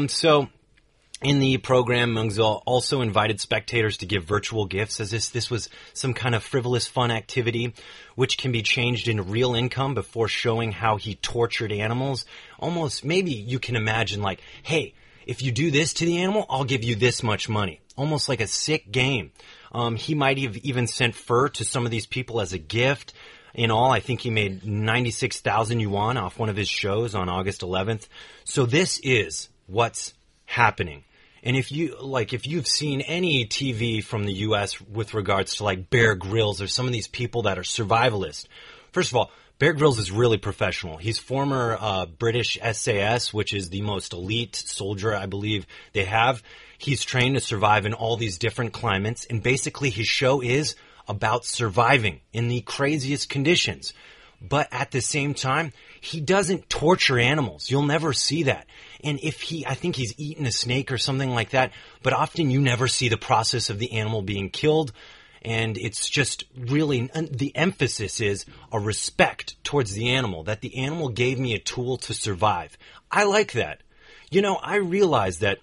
So in the program, Mengzi also invited spectators to give virtual gifts, as if this was some kind of frivolous fun activity, which can be changed into real income before showing how he tortured animals. Almost, maybe you can imagine like, hey, if you do this to the animal, I'll give you this much money.Almost like a sick game. He might have even sent fur to some of these people as a gift. In all, I think he made 96,000 yuan off one of his shows on August 11th. So this is what's happening. And if you've seen any TV from the U.S. with regards to like Bear Grylls or some of these people that are survivalists, first of all,Bear Grylls is really professional. He's former British SAS, which is the most elite soldier, I believe, they have. He's trained to survive in all these different climates, and basically his show is about surviving in the craziest conditions. But at the same time, he doesn't torture animals. You'll never see that. And if I think he's eaten a snake or something like that, but often you never see the process of the animal being killed.And it's just really, the emphasis is a respect towards the animal, that the animal gave me a tool to survive. I like that. You know, I realize that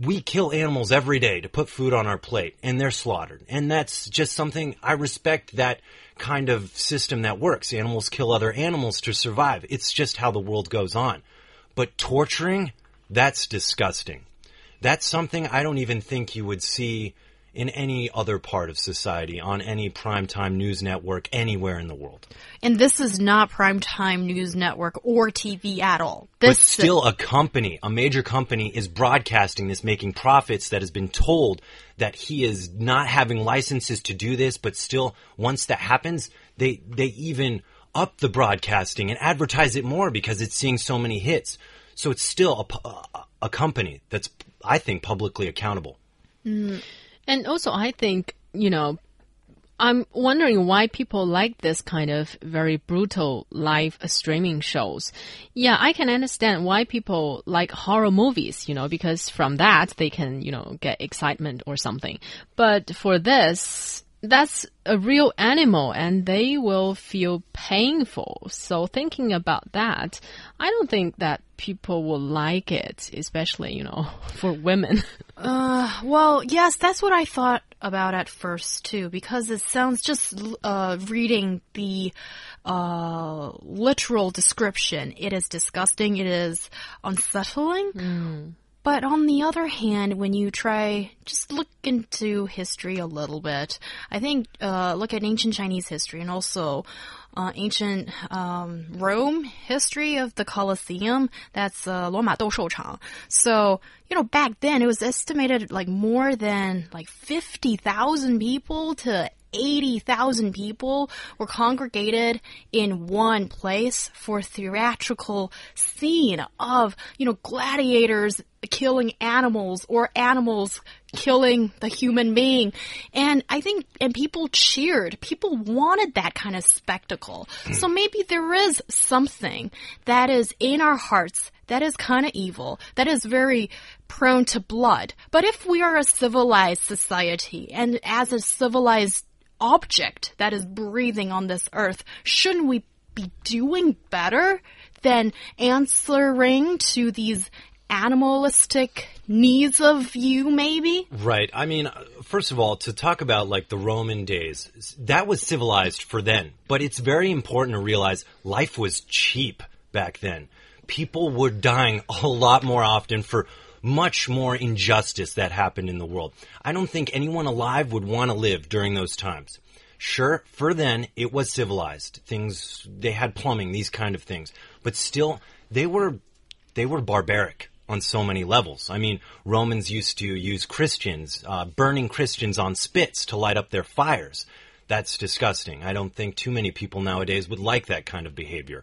we kill animals every day to put food on our plate, and they're slaughtered. And that's just something, I respect that kind of system that works. Animals kill other animals to survive. It's just how the world goes on. But torturing, that's disgusting. That's something I don't even think you would see...in any other part of society, on any primetime news network, anywhere in the world. And this is not primetime news network or TV at all. But still a company, a major company, is broadcasting this, making profits, that has been told that he is not having licenses to do this, but still, once that happens, they even up the broadcasting and advertise it more because it's seeing so many hits. So it's still a company that's, I think, publicly accountable. Mm. And also, I think, you know, I'm wondering why people like this kind of very brutal live streaming shows. Yeah, I can understand why people like horror movies, you know, because from that they can, you know, get excitement or something. But for this, that's a real animal and they will feel painful. So thinking about that, I don't think that people will like it, especially, you know, for women. Well, yes, that's what I thought about at first too, because it sounds just reading the literal description. It is disgusting. It is unsettling. Mm. But on the other hand, when you try just look into history a little bit, I think look at ancient Chinese history and also ancient Rome history of the Colosseum. That's 罗马斗兽场. So, you know, back then it was estimated like more than like 50,000 people to 80,000 people were congregated in one place for a theatrical scene of, you know, gladiators killing animals or animals killing the human being. And I think, and people cheered. People wanted that kind of spectacle. So maybe there is something that is in our hearts that is kind of evil, that is very prone to blood. But if we are a civilized society and as a civilized object that is breathing on this earth, shouldn't we be doing better than answering to these animalistic needs of you, maybe? Right. I mean, first of all, to talk about like the Roman days, that was civilized for then. But it's very important to realize life was cheap back then. People were dying a lot more often for much more injustice that happened in the world. I don't think anyone alive would want to live during those times. Sure, for then, it was civilized. Things, they had plumbing, these kind of things. But still, they were barbaric on so many levels. I mean, Romans used to use Christians, burning Christians on spits to light up their fires. That's disgusting. I don't think too many people nowadays would like that kind of behavior.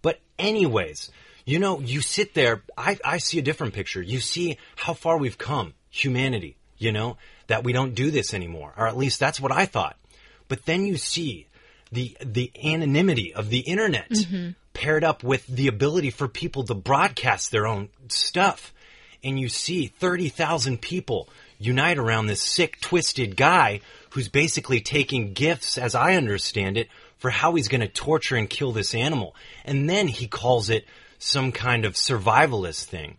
But anyways, you know, you sit there, I see a different picture. You see how far we've come, humanity, you know, that we don't do this anymore. Or at least that's what I thought. But then you see the anonymity of the internet mm-hmm. paired up with the ability for people to broadcast their own stuff. And you see 30,000 people unite around this sick, twisted guy who's basically taking gifts, as I understand it, for how he's going to torture and kill this animal. And then he calls it some kind of survivalist thing.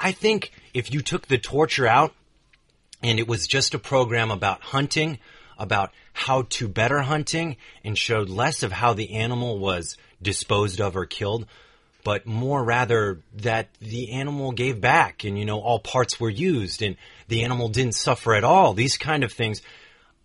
I think if you took the torture out and it was just a program about hunting, about how to better hunting, and showed less of how the animal was disposed of or killed, but more rather that the animal gave back and, you know, all parts were used and the animal didn't suffer at all, these kind of things,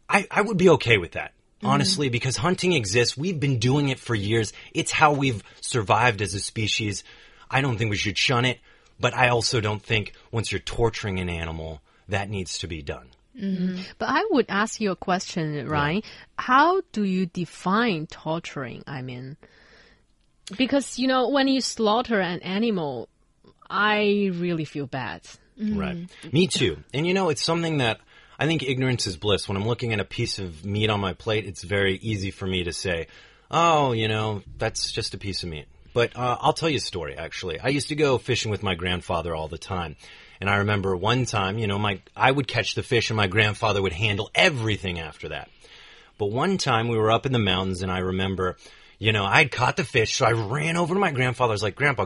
I would be okay with that. Honestly, because hunting exists. We've been doing it for years. It's how we've survived as a species. I don't think we should shun it, but I also don't think once you're torturing an animal, that needs to be done. Mm-hmm. But I would ask you a question, Ryan. Yeah. How do you define torturing? I mean, because, you know, when you slaughter an animal, I really feel bad. Mm-hmm. Right. Me too. And, you know, it's something that I think ignorance is bliss. When I'm looking at a piece of meat on my plate, it's very easy for me to say, oh, you know, that's just a piece of meat. But I'll tell you a story, actually. I used to go fishing with my grandfather all the time. And I remember one time, you know, I would catch the fish and my grandfather would handle everything after that. But one time we were up in the mountains and I remember, you know, I'd caught the fish. So I ran over to my grandfather. I was like, Grandpa,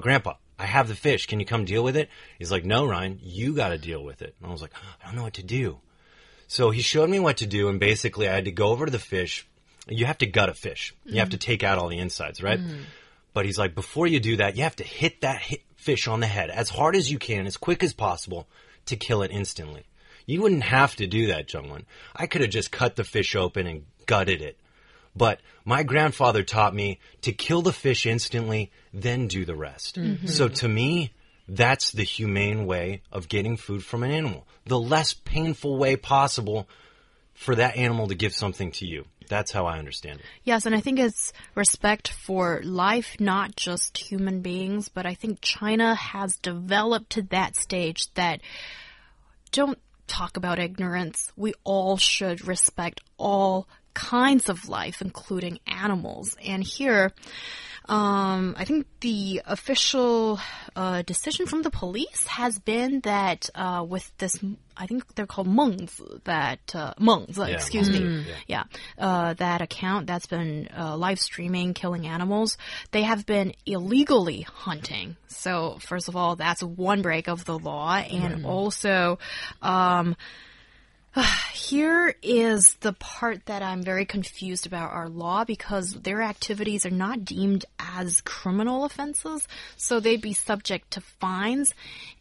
I have the fish. Can you come deal with it? He's like, no, Ryan, you got to deal with it. And I was like, I don't know what to do. So he showed me what to do, and basically I had to go over to the fish. You have to gut a fish. You have to take out all the insides, right? But he's like, before you do that, you have to hit that fish on the head as hard as you can, as quick as possible, to kill it instantly. You wouldn't have to do that, Jungwon. I could have just cut the fish open and gutted it. But my grandfather taught me to kill the fish instantly, then do the rest. Mm-hmm. So to me, that's the humane way of getting food from an animal. The less painful way possible for that animal to give something to you. That's how I understand it. Yes, and I think it's respect for life, not just human beings. But I think China has developed to that stage that don't talk about ignorance. We all should respect all kinds of life, including animals. And here, I think the official decision from the police has been that with this, I think they're called Mengzi, that Mengzi. That account that's been live streaming killing animals, they have been illegally hunting. So first of all, that's one break of the law, and also here is the part that I'm very confused about our law, because their activities are not deemed as criminal offenses, so they'd be subject to fines.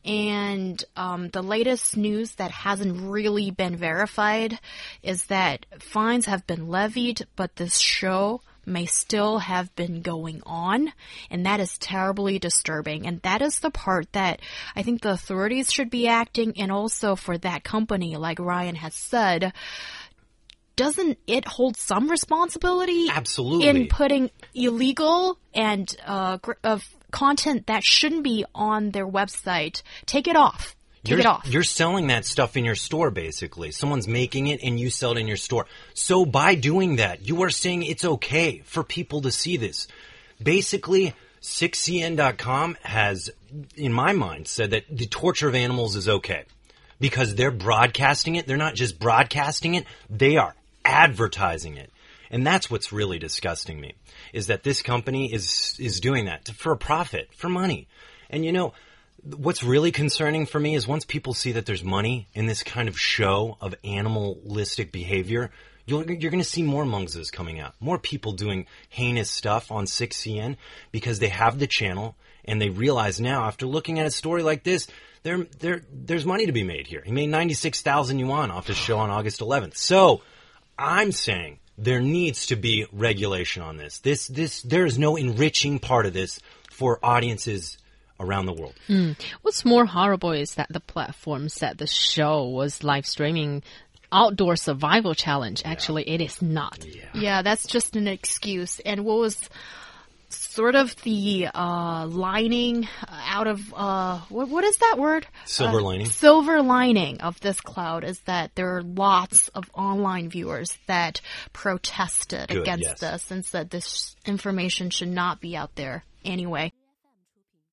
And the latest news that hasn't really been verified is that fines have been levied, but this show may still have been going on, and that is terribly disturbing. And that is the part that I think the authorities should be acting, and also for that company, like Ryan has said, doesn't it hold some responsibility? Absolutely. In putting illegal and content that shouldn't be on their website, take it off. You're selling that stuff in your store, basically. Someone's making it and you sell it in your store. So by doing that, you are saying it's okay for people to see this. Basically, 6cn.com has, in my mind, said that the torture of animals is okay because they're broadcasting it. They're not just broadcasting it. They are advertising it. And that's what's really disgusting me, is that this company is doing that for a profit, for money. And, you know, what's really concerning for me is once people see that there's money in this kind of show of animalistic behavior, you're going to see more Mengzis coming out, more people doing heinous stuff on 6CN because they have the channel and they realize now, after looking at a story like this, there's money to be made here. He made 96,000 yuan off his show on August 11th. So I'm saying there needs to be regulation on this. There is no enriching part of this for audiences around the world. What's more horrible is that the platform said the show was live streaming outdoor survival challenge. Yeah. Actually, it is not. Yeah, that's just an excuse. And what was sort of the lining out of what is that word? Silver lining. Silver lining of this cloud is that there are lots of online viewers that protested against this and said this information should not be out there anyway.